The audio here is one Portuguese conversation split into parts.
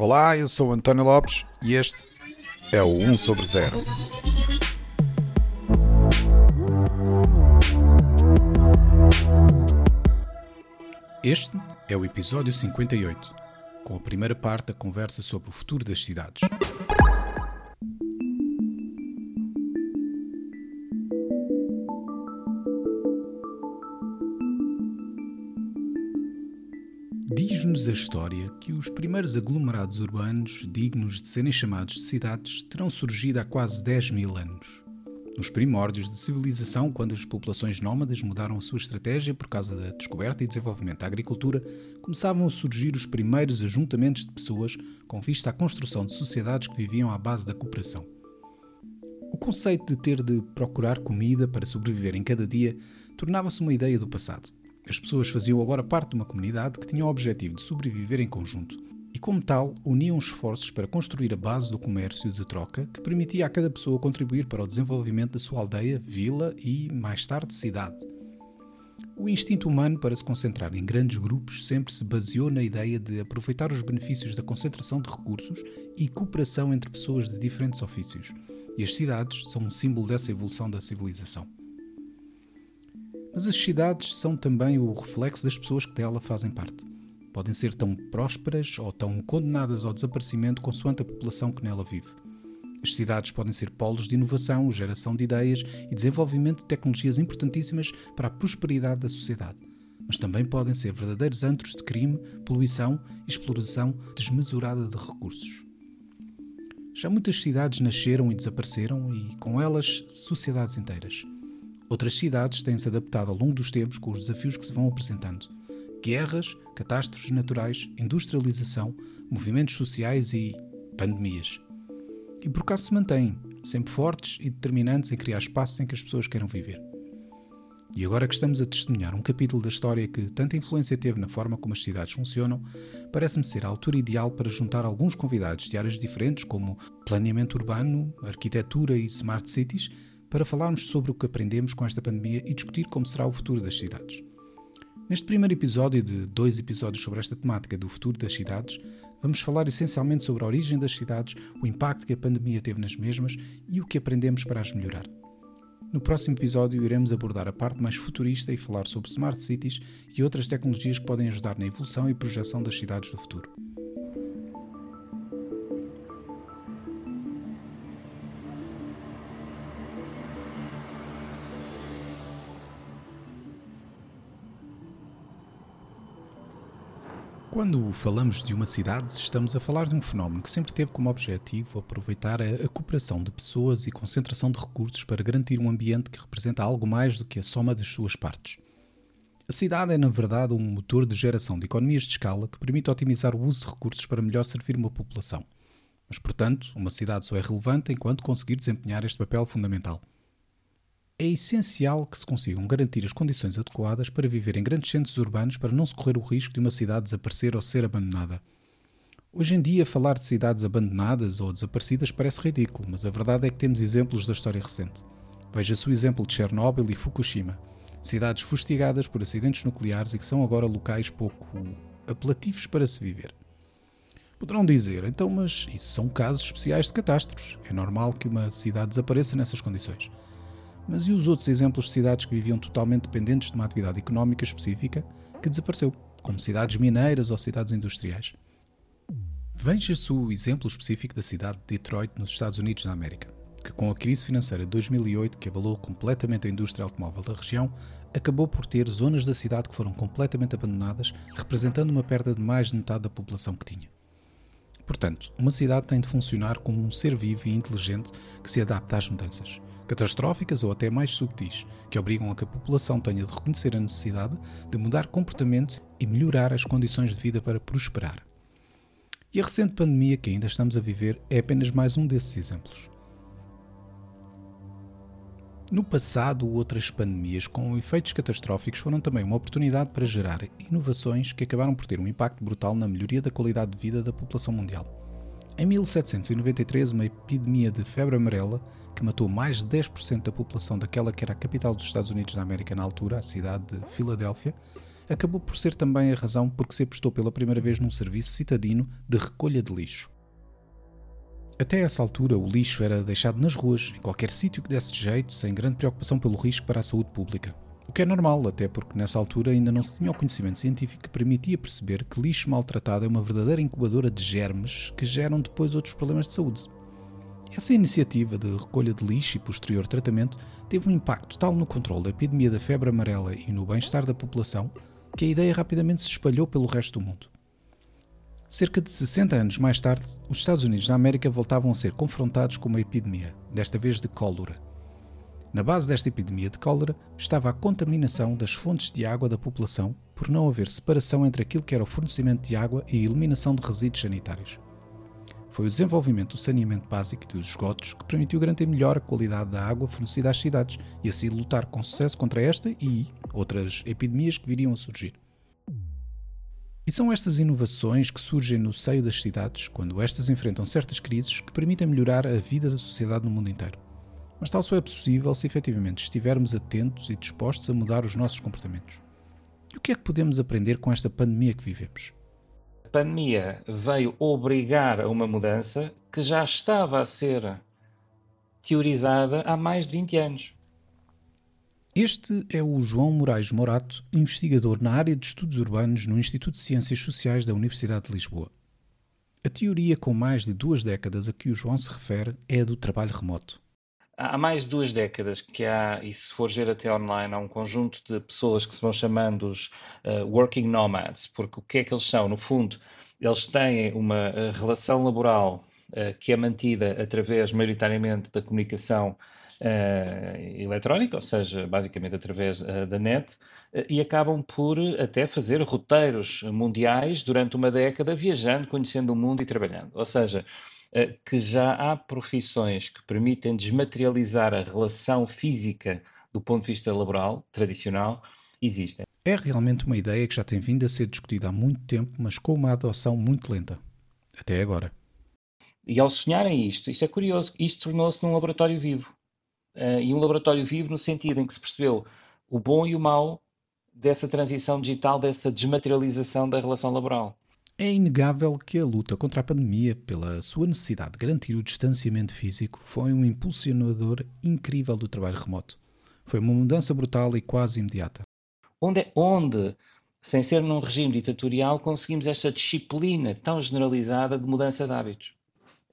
Olá, eu sou António Lopes e este é o 1/0. Este é o episódio 58, com a primeira parte da conversa sobre o futuro das cidades. Diz-nos a história que os primeiros aglomerados urbanos, dignos de serem chamados de cidades, terão surgido há quase 10 mil anos. Nos primórdios de civilização, quando as populações nómadas mudaram a sua estratégia por causa da descoberta e desenvolvimento da agricultura, começavam a surgir os primeiros ajuntamentos de pessoas com vista à construção de sociedades que viviam à base da cooperação. O conceito de ter de procurar comida para sobreviver em cada dia tornava-se uma ideia do passado. As pessoas faziam agora parte de uma comunidade que tinha o objetivo de sobreviver em conjunto e, como tal, uniam esforços para construir a base do comércio de troca que permitia a cada pessoa contribuir para o desenvolvimento da sua aldeia, vila e, mais tarde, cidade. O instinto humano para se concentrar em grandes grupos sempre se baseou na ideia de aproveitar os benefícios da concentração de recursos e cooperação entre pessoas de diferentes ofícios, e as cidades são um símbolo dessa evolução da civilização. Mas as cidades são também o reflexo das pessoas que dela fazem parte. Podem ser tão prósperas ou tão condenadas ao desaparecimento consoante a população que nela vive. As cidades podem ser polos de inovação, geração de ideias e desenvolvimento de tecnologias importantíssimas para a prosperidade da sociedade. Mas também podem ser verdadeiros antros de crime, poluição e exploração desmesurada de recursos. Já muitas cidades nasceram e desapareceram e, com elas, sociedades inteiras. Outras cidades têm-se adaptado ao longo dos tempos com os desafios que se vão apresentando. Guerras, catástrofes naturais, industrialização, movimentos sociais e pandemias. E por acaso se mantêm, sempre fortes e determinantes em criar espaços em que as pessoas queiram viver. E agora que estamos a testemunhar um capítulo da história que tanta influência teve na forma como as cidades funcionam, parece-me ser a altura ideal para juntar alguns convidados de áreas diferentes como planeamento urbano, arquitetura e smart cities, para falarmos sobre o que aprendemos com esta pandemia e discutir como será o futuro das cidades. Neste primeiro episódio de 2 episódios sobre esta temática do futuro das cidades, vamos falar essencialmente sobre a origem das cidades, o impacto que a pandemia teve nas mesmas e o que aprendemos para as melhorar. No próximo episódio iremos abordar a parte mais futurista e falar sobre smart cities e outras tecnologias que podem ajudar na evolução e projeção das cidades do futuro. Quando falamos de uma cidade, estamos a falar de um fenómeno que sempre teve como objetivo aproveitar a cooperação de pessoas e concentração de recursos para garantir um ambiente que representa algo mais do que a soma das suas partes. A cidade é, na verdade, um motor de geração de economias de escala que permite otimizar o uso de recursos para melhor servir uma população. Mas, portanto, uma cidade só é relevante enquanto conseguir desempenhar este papel fundamental. É essencial que se consigam garantir as condições adequadas para viver em grandes centros urbanos para não se correr o risco de uma cidade desaparecer ou ser abandonada. Hoje em dia, falar de cidades abandonadas ou desaparecidas parece ridículo, mas a verdade é que temos exemplos da história recente. Veja-se o exemplo de Chernobyl e Fukushima, cidades fustigadas por acidentes nucleares e que são agora locais pouco apelativos para se viver. Poderão dizer, então, mas isso são casos especiais de catástrofes. É normal que uma cidade desapareça nessas condições. Mas e os outros exemplos de cidades que viviam totalmente dependentes de uma atividade económica específica que desapareceu, como cidades mineiras ou cidades industriais? Veja-se o exemplo específico da cidade de Detroit, nos Estados Unidos da América, que com a crise financeira de 2008, que abalou completamente a indústria automóvel da região, acabou por ter zonas da cidade que foram completamente abandonadas, representando uma perda de mais de metade da população que tinha. Portanto, uma cidade tem de funcionar como um ser vivo e inteligente que se adapta às mudanças catastróficas ou até mais subtis, que obrigam a que a população tenha de reconhecer a necessidade de mudar comportamentos e melhorar as condições de vida para prosperar. E a recente pandemia que ainda estamos a viver é apenas mais um desses exemplos. No passado, outras pandemias com efeitos catastróficos foram também uma oportunidade para gerar inovações que acabaram por ter um impacto brutal na melhoria da qualidade de vida da população mundial. Em 1793, uma epidemia de febre amarela, que matou mais de 10% da população daquela que era a capital dos Estados Unidos da América na altura, a cidade de Filadélfia, acabou por ser também a razão por que se apostou pela primeira vez num serviço citadino de recolha de lixo. Até essa altura, o lixo era deixado nas ruas, em qualquer sítio que desse jeito, sem grande preocupação pelo risco para a saúde pública. O que é normal, até porque nessa altura ainda não se tinha o conhecimento científico que permitia perceber que lixo maltratado é uma verdadeira incubadora de germes que geram depois outros problemas de saúde. Essa iniciativa de recolha de lixo e posterior tratamento teve um impacto tal no controle da epidemia da febre amarela e no bem-estar da população que a ideia rapidamente se espalhou pelo resto do mundo. Cerca de 60 anos mais tarde, os Estados Unidos da América voltavam a ser confrontados com uma epidemia, desta vez de cólera. Na base desta epidemia de cólera estava a contaminação das fontes de água da população por não haver separação entre aquilo que era o fornecimento de água e a eliminação de resíduos sanitários. Foi o desenvolvimento do saneamento básico e dos esgotos que permitiu garantir melhor a qualidade da água fornecida às cidades e assim lutar com sucesso contra esta e outras epidemias que viriam a surgir. E são estas inovações que surgem no seio das cidades, quando estas enfrentam certas crises, que permitem melhorar a vida da sociedade no mundo inteiro. Mas tal só é possível se efetivamente estivermos atentos e dispostos a mudar os nossos comportamentos. E o que é que podemos aprender com esta pandemia que vivemos? A pandemia veio obrigar a uma mudança que já estava a ser teorizada há mais de 20 anos. Este é o João Moraes Morato, investigador na área de estudos urbanos no Instituto de Ciências Sociais da Universidade de Lisboa. A teoria com mais de 2 décadas a que o João se refere é a do trabalho remoto. Há mais de 2 décadas que há, e se for ver até online, há um conjunto de pessoas que se vão chamando os working nomads, porque o que é que eles são? No fundo, eles têm uma relação laboral que é mantida através, maioritariamente, da comunicação eletrónica, ou seja, basicamente através da net, e acabam por até fazer roteiros mundiais durante uma década, viajando, conhecendo o mundo e trabalhando. Ou seja, que já há profissões que permitem desmaterializar a relação física do ponto de vista laboral, tradicional, existem. É realmente uma ideia que já tem vindo a ser discutida há muito tempo, mas com uma adoção muito lenta, até agora. E ao sonharem isto é curioso, isto tornou-se num laboratório vivo. E um laboratório vivo no sentido em que se percebeu o bom e o mau dessa transição digital, dessa desmaterialização da relação laboral. É inegável que a luta contra a pandemia, pela sua necessidade de garantir o distanciamento físico, foi um impulsionador incrível do trabalho remoto. Foi uma mudança brutal e quase imediata. Onde, sem ser num regime ditatorial, conseguimos esta disciplina tão generalizada de mudança de hábitos?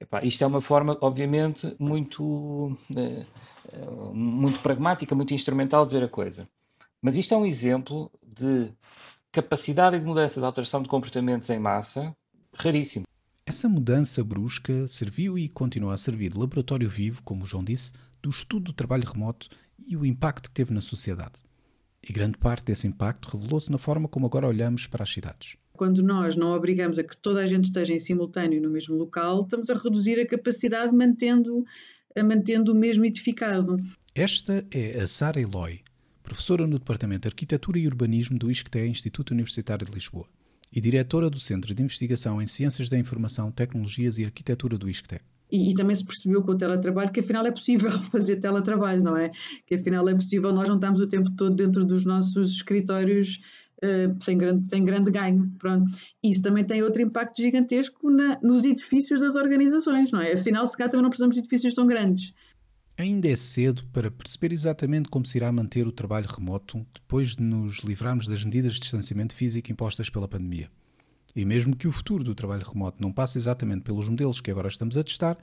Epá, isto é uma forma, obviamente, muito pragmática, muito instrumental de ver a coisa. Mas isto é um exemplo de capacidade de mudança, de alteração de comportamentos em massa, raríssimo. Essa mudança brusca serviu e continua a servir de laboratório vivo, como o João disse, do estudo do trabalho remoto e o impacto que teve na sociedade. E grande parte desse impacto revelou-se na forma como agora olhamos para as cidades. Quando nós não obrigamos a que toda a gente esteja em simultâneo no mesmo local, estamos a reduzir a capacidade mantendo o mesmo edificado. Esta é a Sara Eloy, professora no Departamento de Arquitetura e Urbanismo do ISCTE, Instituto Universitário de Lisboa, e diretora do Centro de Investigação em Ciências da Informação, Tecnologias e Arquitetura do ISCTE. E também se percebeu com o teletrabalho que afinal é possível fazer teletrabalho, não é? Que afinal é possível nós não estarmos o tempo todo dentro dos nossos escritórios sem grande ganho, pronto. Isso também tem outro impacto gigantesco nos edifícios das organizações, não é? Afinal, se calhar também não precisamos de edifícios tão grandes. Ainda é cedo para perceber exatamente como se irá manter o trabalho remoto depois de nos livrarmos das medidas de distanciamento físico impostas pela pandemia. E mesmo que o futuro do trabalho remoto não passe exatamente pelos modelos que agora estamos a testar,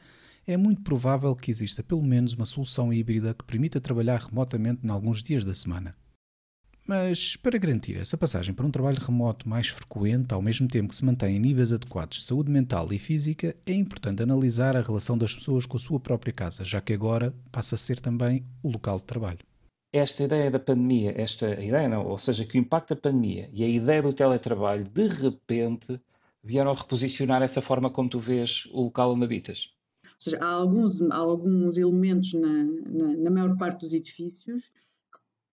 é muito provável que exista pelo menos uma solução híbrida que permita trabalhar remotamente em alguns dias da semana. Mas, para garantir essa passagem para um trabalho remoto mais frequente, ao mesmo tempo que se mantém em níveis adequados de saúde mental e física, é importante analisar a relação das pessoas com a sua própria casa, já que agora passa a ser também o local de trabalho. Esta ideia da pandemia, que o impacto da pandemia e a ideia do teletrabalho, de repente, vieram a reposicionar essa forma como tu vês o local onde habitas. Ou seja, há alguns elementos na maior parte dos edifícios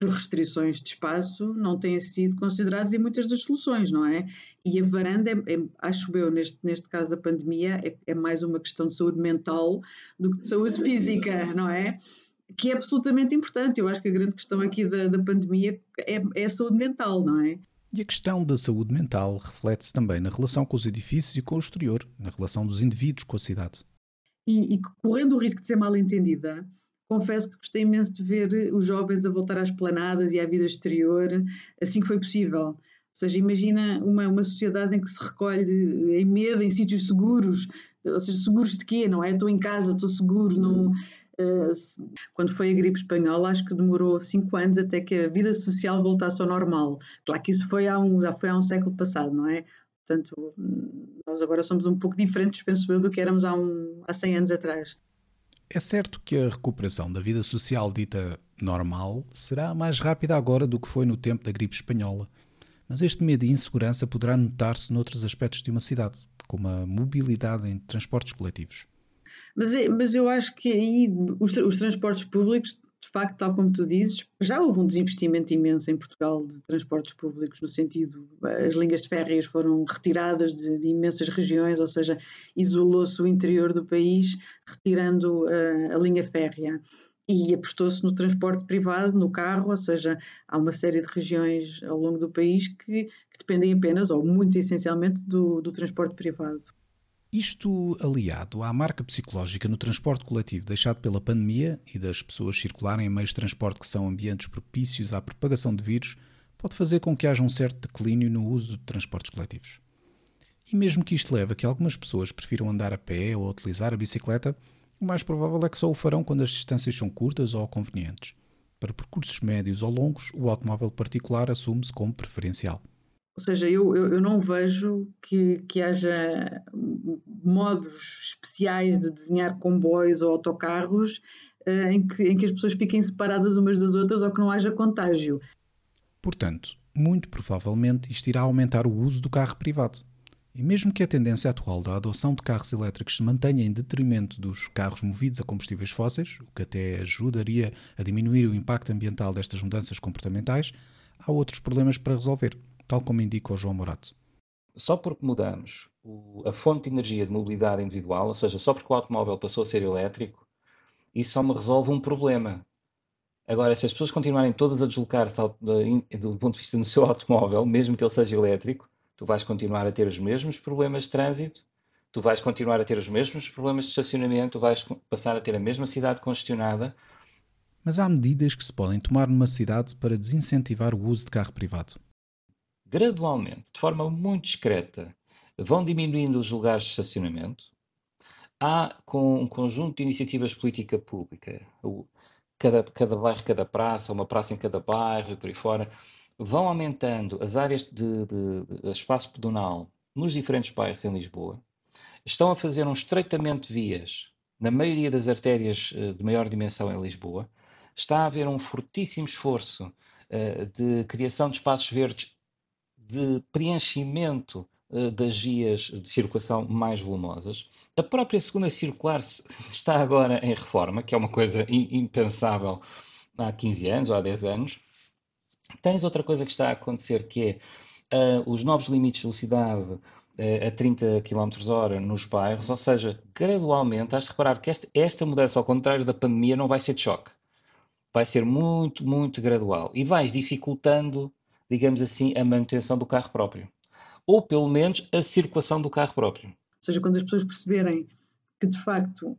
por restrições de espaço, não têm sido considerados em muitas das soluções, não é? E a varanda, acho eu, neste caso da pandemia, é mais uma questão de saúde mental do que de saúde física, não é? Que é absolutamente importante. Eu acho que a grande questão aqui da pandemia é a saúde mental, não é? E a questão da saúde mental reflete-se também na relação com os edifícios e com o exterior, na relação dos indivíduos com a cidade. E correndo o risco de ser mal entendida, confesso que gostei imenso de ver os jovens a voltar às planadas e à vida exterior assim que foi possível. Ou seja, imagina uma sociedade em que se recolhe em medo, em sítios seguros. Ou seja, seguros de quê, não é? Estou em casa, estou seguro. Não... Quando foi a gripe espanhola, acho que demorou 5 anos até que a vida social voltasse ao normal. Claro que isso já foi há um século passado, não é? Portanto, nós agora somos um pouco diferentes, penso eu, do que éramos há 100 anos atrás. É certo que a recuperação da vida social dita normal será mais rápida agora do que foi no tempo da gripe espanhola. Mas este medo e insegurança poderá notar-se noutros aspectos de uma cidade, como a mobilidade em transportes coletivos. Mas eu acho que aí os transportes públicos, de facto, tal como tu dizes, já houve um desinvestimento imenso em Portugal de transportes públicos, no sentido, as linhas férreas foram retiradas de imensas regiões, ou seja, isolou-se o interior do país, retirando a linha férrea. E apostou-se no transporte privado, no carro, ou seja, há uma série de regiões ao longo do país que dependem apenas, ou muito essencialmente, do transporte privado. Isto aliado à marca psicológica no transporte coletivo deixado pela pandemia e das pessoas circularem em meios de transporte que são ambientes propícios à propagação de vírus, pode fazer com que haja um certo declínio no uso de transportes coletivos. E mesmo que isto leve a que algumas pessoas prefiram andar a pé ou a utilizar a bicicleta, o mais provável é que só o farão quando as distâncias são curtas ou convenientes. Para percursos médios ou longos, o automóvel particular assume-se como preferencial. Ou seja, eu não vejo que haja modos especiais de desenhar comboios ou autocarros em que as pessoas fiquem separadas umas das outras ou que não haja contágio. Portanto, muito provavelmente isto irá aumentar o uso do carro privado. E mesmo que a tendência atual da adoção de carros elétricos se mantenha em detrimento dos carros movidos a combustíveis fósseis, o que até ajudaria a diminuir o impacto ambiental destas mudanças comportamentais, há outros problemas para resolver, tal como indica o João Morato. Só porque mudamos a fonte de energia de mobilidade individual, ou seja, só porque o automóvel passou a ser elétrico, isso só me resolve um problema. Agora, se as pessoas continuarem todas a deslocar-se do ponto de vista do seu automóvel, mesmo que ele seja elétrico, tu vais continuar a ter os mesmos problemas de trânsito, tu vais continuar a ter os mesmos problemas de estacionamento, tu vais passar a ter a mesma cidade congestionada. Mas há medidas que se podem tomar numa cidade para desincentivar o uso de carro privado. Gradualmente, de forma muito discreta, vão diminuindo os lugares de estacionamento. Há com um conjunto de iniciativas de política pública, cada bairro, cada praça, uma praça em cada bairro e por aí fora, vão aumentando as áreas de espaço pedonal nos diferentes bairros em Lisboa, estão a fazer um estreitamento de vias na maioria das artérias de maior dimensão em Lisboa, está a haver um fortíssimo esforço de criação de espaços verdes, de preenchimento das vias de circulação mais volumosas. A própria segunda circular está agora em reforma, que é uma coisa impensável há 15 anos ou há 10 anos. Tens outra coisa que está a acontecer, que é os novos limites de velocidade a 30 km hora nos bairros, ou seja, gradualmente has de reparar que esta mudança, ao contrário da pandemia, não vai ser de choque. Vai ser muito, muito gradual e vais dificultando, digamos assim, a manutenção do carro próprio. Ou, pelo menos, a circulação do carro próprio. Ou seja, quando as pessoas perceberem que, de facto,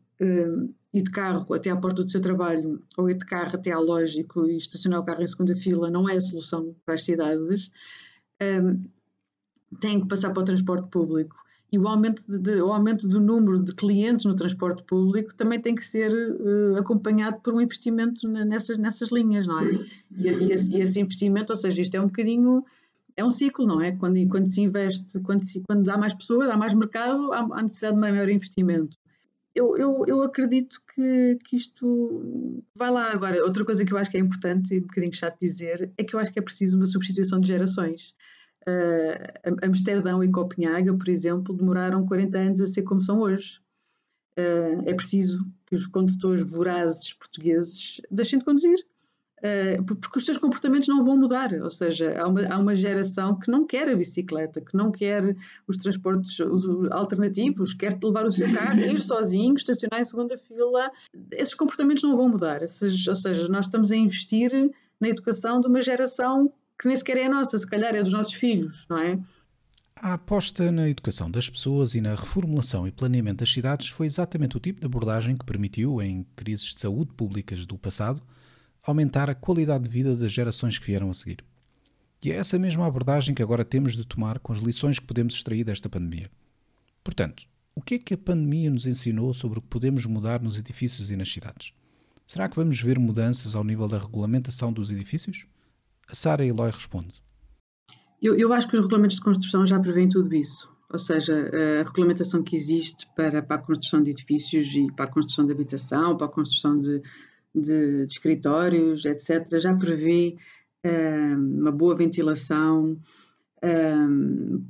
ir de carro até à porta do seu trabalho ou ir de carro até à loja e estacionar o carro em segunda fila não é a solução para as cidades, tem que passar para o transporte público. E o aumento do número de clientes no transporte público também tem que ser acompanhado por um investimento nessas linhas, não é? E esse investimento, ou seja, isto é um bocadinho... É um ciclo, não é? Quando se investe, quando há mais pessoas, há mais mercado, há necessidade de maior investimento. Eu acredito que isto vai lá agora. Outra coisa que eu acho que é importante e um bocadinho chato dizer é que eu acho que é preciso uma substituição de gerações. Amsterdão e Copenhaga, por exemplo, demoraram 40 anos a ser como são hoje. É preciso que os condutores vorazes portugueses deixem de conduzir, porque os seus comportamentos não vão mudar. Ou seja, há uma geração que não quer a bicicleta, que não quer os transportes alternativos, quer levar o seu carro, ir sozinho, estacionar em segunda fila. Esses comportamentos não vão mudar. Ou seja, nós estamos a investir na educação de uma geração que nem sequer é nossa, se calhar é dos nossos filhos, não é? A aposta na educação das pessoas e na reformulação e planeamento das cidades foi exatamente o tipo de abordagem que permitiu, em crises de saúde públicas do passado, aumentar a qualidade de vida das gerações que vieram a seguir. E é essa mesma abordagem que agora temos de tomar com as lições que podemos extrair desta pandemia. Portanto, o que é que a pandemia nos ensinou sobre o que podemos mudar nos edifícios e nas cidades? Será que vamos ver mudanças ao nível da regulamentação dos edifícios? A Sara Eloy responde. Eu acho que os regulamentos de construção já prevêem tudo isso. Ou seja, a regulamentação que existe para a construção de edifícios e para a construção de habitação, para a construção de escritórios, etc., já prevê uma boa ventilação,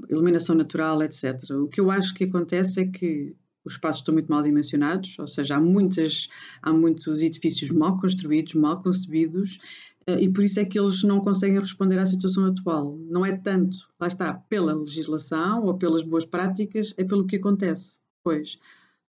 iluminação natural, etc. O que eu acho que acontece é que os espaços estão muito mal dimensionados, ou seja, há muitos edifícios mal construídos, mal concebidos, e por isso é que eles não conseguem responder à situação atual. Não é tanto, lá está, pela legislação ou pelas boas práticas, é pelo que acontece depois.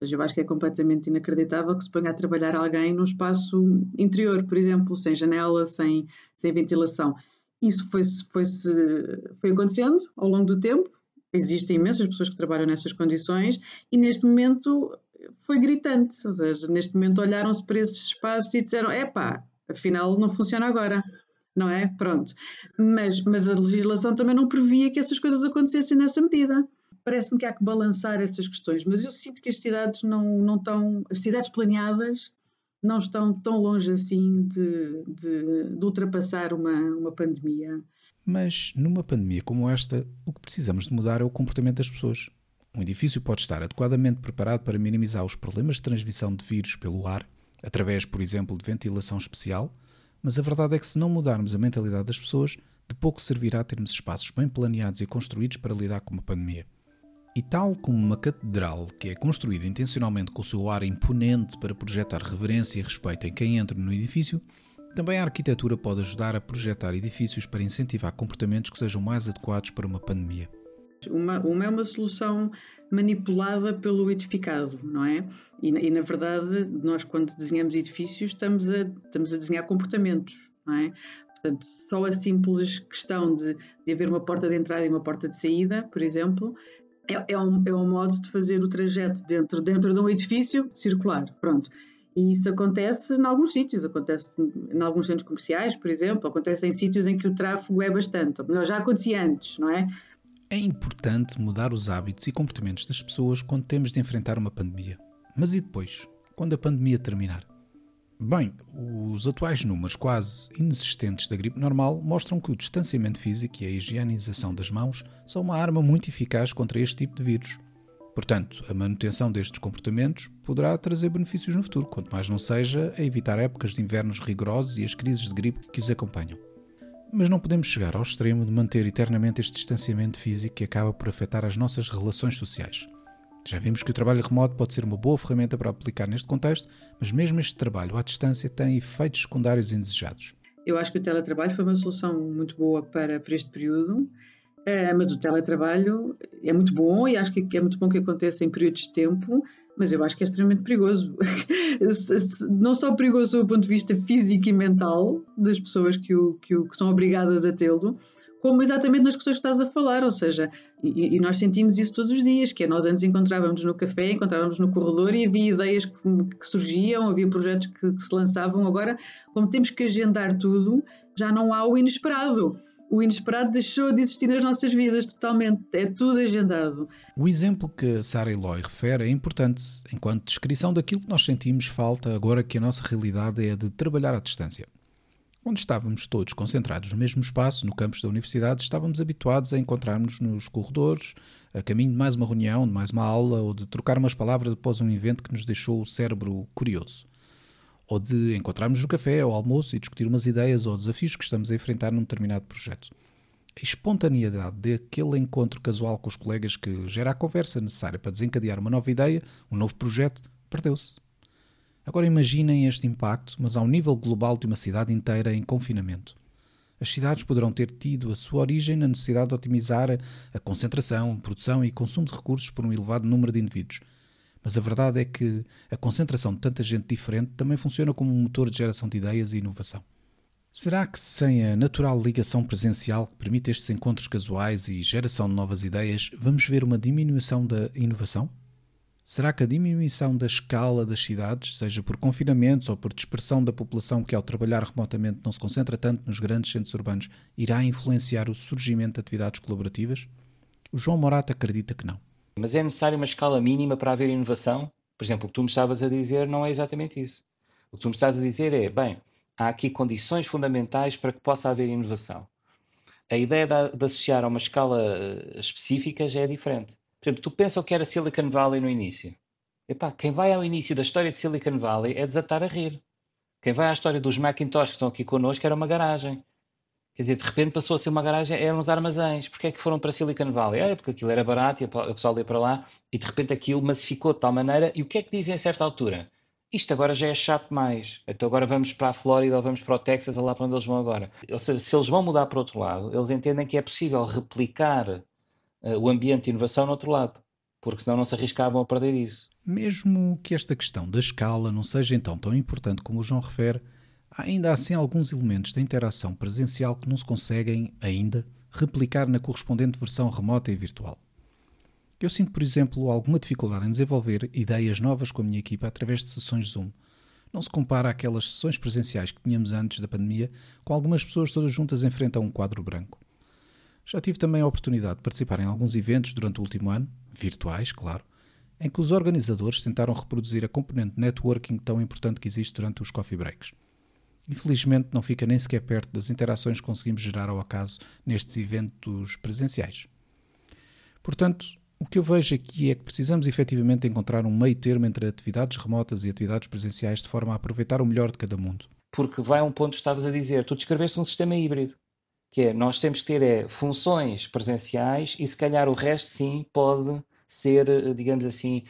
Ou seja, eu acho que é completamente inacreditável que se ponha a trabalhar alguém num espaço interior, por exemplo, sem janela, sem ventilação. Isso foi acontecendo ao longo do tempo. Existem imensas pessoas que trabalham nessas condições e neste momento foi gritante. Ou seja, neste momento olharam-se para esses espaços e disseram, epá, afinal não funciona agora, não é? Pronto. Mas a legislação também não previa que essas coisas acontecessem nessa medida. Parece-me que há que balançar essas questões, mas eu sinto que as cidades as cidades planeadas não estão tão longe assim de ultrapassar uma pandemia. Mas numa pandemia como esta, o que precisamos de mudar é o comportamento das pessoas. Um edifício pode estar adequadamente preparado para minimizar os problemas de transmissão de vírus pelo ar, através, por exemplo, de ventilação especial, mas a verdade é que se não mudarmos a mentalidade das pessoas, de pouco servirá termos espaços bem planeados e construídos para lidar com uma pandemia. E tal como uma catedral que é construída intencionalmente com o seu ar imponente para projetar reverência e respeito em quem entra no edifício, também a arquitetura pode ajudar a projetar edifícios para incentivar comportamentos que sejam mais adequados para uma pandemia. Uma é uma solução manipulada pelo edificado, não é? E na verdade, nós quando desenhamos edifícios estamos a desenhar comportamentos, não é? Portanto, só a simples questão de haver uma porta de entrada e uma porta de saída, por exemplo, é um modo de fazer o trajeto dentro de um edifício circular, pronto. E isso acontece em alguns sítios, acontece em alguns centros comerciais, por exemplo, acontece em sítios em que o tráfego é bastante, ou melhor, já acontecia antes, não é? É importante mudar os hábitos e comportamentos das pessoas quando temos de enfrentar uma pandemia. Mas e depois, quando a pandemia terminar? Bem, os atuais números quase inexistentes da gripe normal mostram que o distanciamento físico e a higienização das mãos são uma arma muito eficaz contra este tipo de vírus. Portanto, a manutenção destes comportamentos poderá trazer benefícios no futuro, quanto mais não seja a evitar épocas de invernos rigorosos e as crises de gripe que os acompanham. Mas não podemos chegar ao extremo de manter eternamente este distanciamento físico que acaba por afetar as nossas relações sociais. Já vimos que o trabalho remoto pode ser uma boa ferramenta para aplicar neste contexto, mas mesmo este trabalho à distância tem efeitos secundários indesejados. Eu acho que o teletrabalho foi uma solução muito boa para este período. Mas o teletrabalho é muito bom e acho que é muito bom que aconteça em períodos de tempo, mas eu acho que é extremamente perigoso. Não só perigoso do ponto de vista físico e mental das pessoas que são obrigadas a tê-lo, como exatamente nas questões que estás a falar, ou seja, e nós sentimos isso todos os dias, que é nós antes encontrávamos no café, encontrávamos no corredor e havia ideias que surgiam, havia projetos que se lançavam. Agora, como temos que agendar tudo, já não há o inesperado. O inesperado deixou de existir nas nossas vidas totalmente, é tudo agendado. O exemplo que a Sara Eloy refere é importante, enquanto descrição daquilo que nós sentimos falta agora que a nossa realidade é a de trabalhar à distância. Onde estávamos todos concentrados no mesmo espaço, no campus da universidade, estávamos habituados a encontrarmos nos corredores, a caminho de mais uma reunião, de mais uma aula, ou de trocar umas palavras após um evento que nos deixou o cérebro curioso. Ou de encontrarmos no café ou almoço e discutir umas ideias ou desafios que estamos a enfrentar num determinado projeto. A espontaneidade daquele encontro casual com os colegas que gera a conversa necessária para desencadear uma nova ideia, um novo projeto, perdeu-se. Agora imaginem este impacto, mas ao nível global de uma cidade inteira em confinamento. As cidades poderão ter tido a sua origem na necessidade de otimizar a concentração, produção e consumo de recursos por um elevado número de indivíduos. Mas a verdade é que a concentração de tanta gente diferente também funciona como um motor de geração de ideias e inovação. Será que sem a natural ligação presencial que permite estes encontros casuais e geração de novas ideias, vamos ver uma diminuição da inovação? Será que a diminuição da escala das cidades, seja por confinamentos ou por dispersão da população que ao trabalhar remotamente não se concentra tanto nos grandes centros urbanos, irá influenciar o surgimento de atividades colaborativas? O João Morato acredita que não. Mas é necessário uma escala mínima para haver inovação? Por exemplo, o que tu me estavas a dizer não é exatamente isso. O que tu me estás a dizer é, bem, há aqui condições fundamentais para que possa haver inovação. A ideia de associar a uma escala específica já é diferente. Por exemplo, tu pensas o que era Silicon Valley no início. Epá, quem vai ao início da história de Silicon Valley é desatar a rir. Quem vai à história dos Macintosh que estão aqui connosco era uma garagem. Quer dizer, de repente passou a ser uma garagem, eram uns armazéns. Porquê é que foram para Silicon Valley? É porque aquilo era barato e o pessoal ia para lá e de repente aquilo massificou de tal maneira. E o que é que dizem a certa altura? Isto agora já é chato demais. Então agora vamos para a Flórida ou vamos para o Texas ou lá para onde eles vão agora. Ou seja, se eles vão mudar para outro lado, eles entendem que é possível replicar o ambiente de inovação no outro lado, porque senão não se arriscavam a perder isso. Mesmo que esta questão da escala não seja então tão importante como o João refere, há ainda assim alguns elementos da interação presencial que não se conseguem, ainda, replicar na correspondente versão remota e virtual. Eu sinto, por exemplo, alguma dificuldade em desenvolver ideias novas com a minha equipa através de sessões Zoom. Não se compara àquelas sessões presenciais que tínhamos antes da pandemia, com algumas pessoas todas juntas em frente a um quadro branco. Já tive também a oportunidade de participar em alguns eventos durante o último ano, virtuais, claro, em que os organizadores tentaram reproduzir a componente networking tão importante que existe durante os coffee breaks. Infelizmente, não fica nem sequer perto das interações que conseguimos gerar ao acaso nestes eventos presenciais. Portanto, o que eu vejo aqui é que precisamos efetivamente encontrar um meio termo entre atividades remotas e atividades presenciais de forma a aproveitar o melhor de cada mundo. Porque vai a um ponto que estavas a dizer, tu descreveste um sistema híbrido, que é, nós temos que ter funções presenciais e se calhar o resto sim pode ser, digamos assim,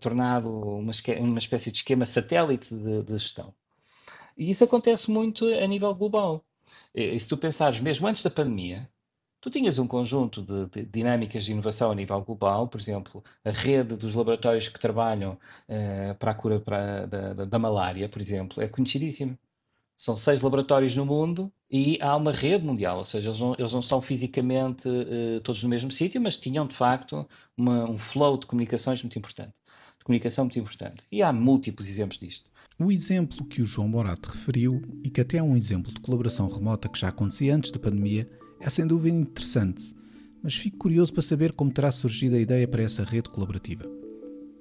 tornado uma espécie de esquema satélite de gestão. E isso acontece muito a nível global. E se tu pensares, mesmo antes da pandemia, tu tinhas um conjunto de dinâmicas de inovação a nível global, por exemplo, a rede dos laboratórios que trabalham para a cura da malária, por exemplo, é conhecidíssima. São 6 laboratórios no mundo e há uma rede mundial, ou seja, eles não estão fisicamente todos no mesmo sítio, mas tinham, de facto, um flow de comunicações muito importante. De comunicação muito importante. E há múltiplos exemplos disto. O exemplo que o João Morato referiu, e que até é um exemplo de colaboração remota que já acontecia antes da pandemia, é sem dúvida interessante, mas fico curioso para saber como terá surgido a ideia para essa rede colaborativa.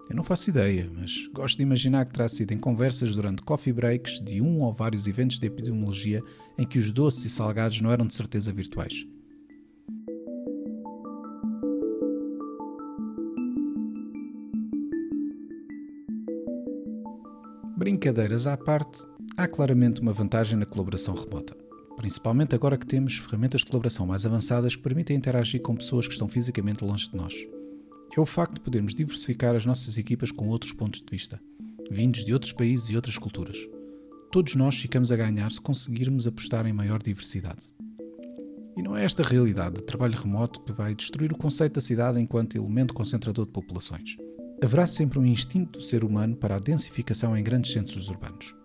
Eu não faço ideia, mas gosto de imaginar que terá sido em conversas durante coffee breaks de um ou vários eventos de epidemiologia em que os doces e salgados não eram de certeza virtuais. Brincadeiras à parte, há claramente uma vantagem na colaboração remota, principalmente agora que temos ferramentas de colaboração mais avançadas que permitem interagir com pessoas que estão fisicamente longe de nós. É o facto de podermos diversificar as nossas equipas com outros pontos de vista, vindos de outros países e outras culturas. Todos nós ficamos a ganhar se conseguirmos apostar em maior diversidade. E não é esta realidade de trabalho remoto que vai destruir o conceito da cidade enquanto elemento concentrador de populações. Haverá sempre um instinto do ser humano para a densificação em grandes centros urbanos.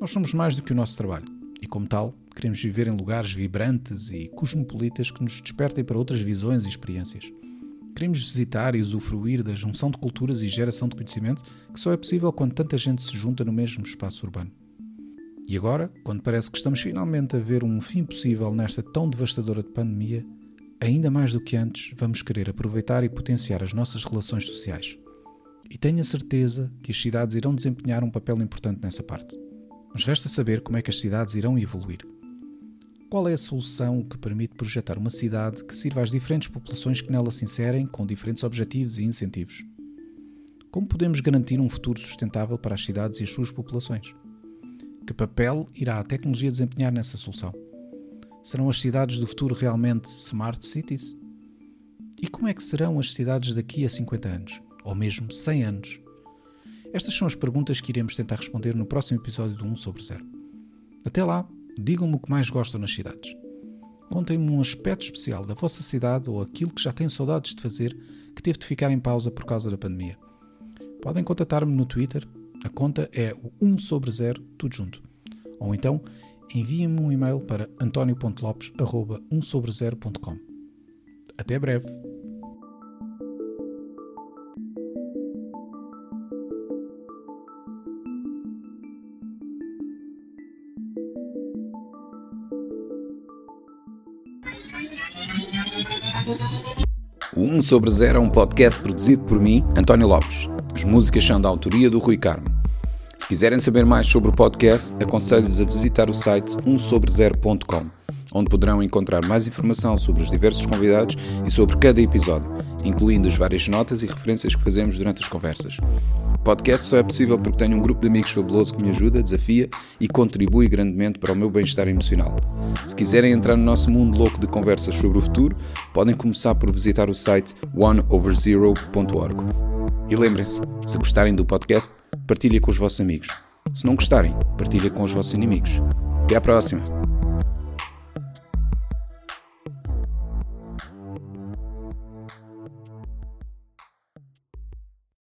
Nós somos mais do que o nosso trabalho, e como tal, queremos viver em lugares vibrantes e cosmopolitas que nos despertem para outras visões e experiências. Queremos visitar e usufruir da junção de culturas e geração de conhecimento que só é possível quando tanta gente se junta no mesmo espaço urbano. E agora, quando parece que estamos finalmente a ver um fim possível nesta tão devastadora de pandemia, ainda mais do que antes, vamos querer aproveitar e potenciar as nossas relações sociais. E tenho a certeza que as cidades irão desempenhar um papel importante nessa parte. Mas resta saber como é que as cidades irão evoluir. Qual é a solução que permite projetar uma cidade que sirva às diferentes populações que nela se inserem, com diferentes objetivos e incentivos? Como podemos garantir um futuro sustentável para as cidades e as suas populações? Que papel irá a tecnologia desempenhar nessa solução? Serão as cidades do futuro realmente smart cities? E como é que serão as cidades daqui a 50 anos? Ou mesmo 100 anos? Estas são as perguntas que iremos tentar responder no próximo episódio do 1/0. Até lá! Digam-me o que mais gostam nas cidades. Contem-me um aspecto especial da vossa cidade ou aquilo que já têm saudades de fazer que teve de ficar em pausa por causa da pandemia. Podem contactar-me no Twitter, a conta é o 1/0, tudo junto. Ou então, enviem-me um e-mail para antonio.lopes@1sobre0.com. Até breve! O 1 sobre 0 é um podcast produzido por mim, António Lopes. As músicas são da autoria do Rui Carmo. Se quiserem saber mais sobre o podcast, aconselho-vos a visitar o site 1sobre0.com, onde poderão encontrar mais informação sobre os diversos convidados e sobre cada episódio, incluindo as várias notas e referências que fazemos durante as conversas. O podcast só é possível porque tenho um grupo de amigos fabuloso que me ajuda, desafia e contribui grandemente para o meu bem-estar emocional. Se quiserem entrar no nosso mundo louco de conversas sobre o futuro, podem começar por visitar o site 1over0.org. E lembrem-se, se gostarem do podcast, partilhem com os vossos amigos. Se não gostarem, partilhem com os vossos inimigos. Até à próxima!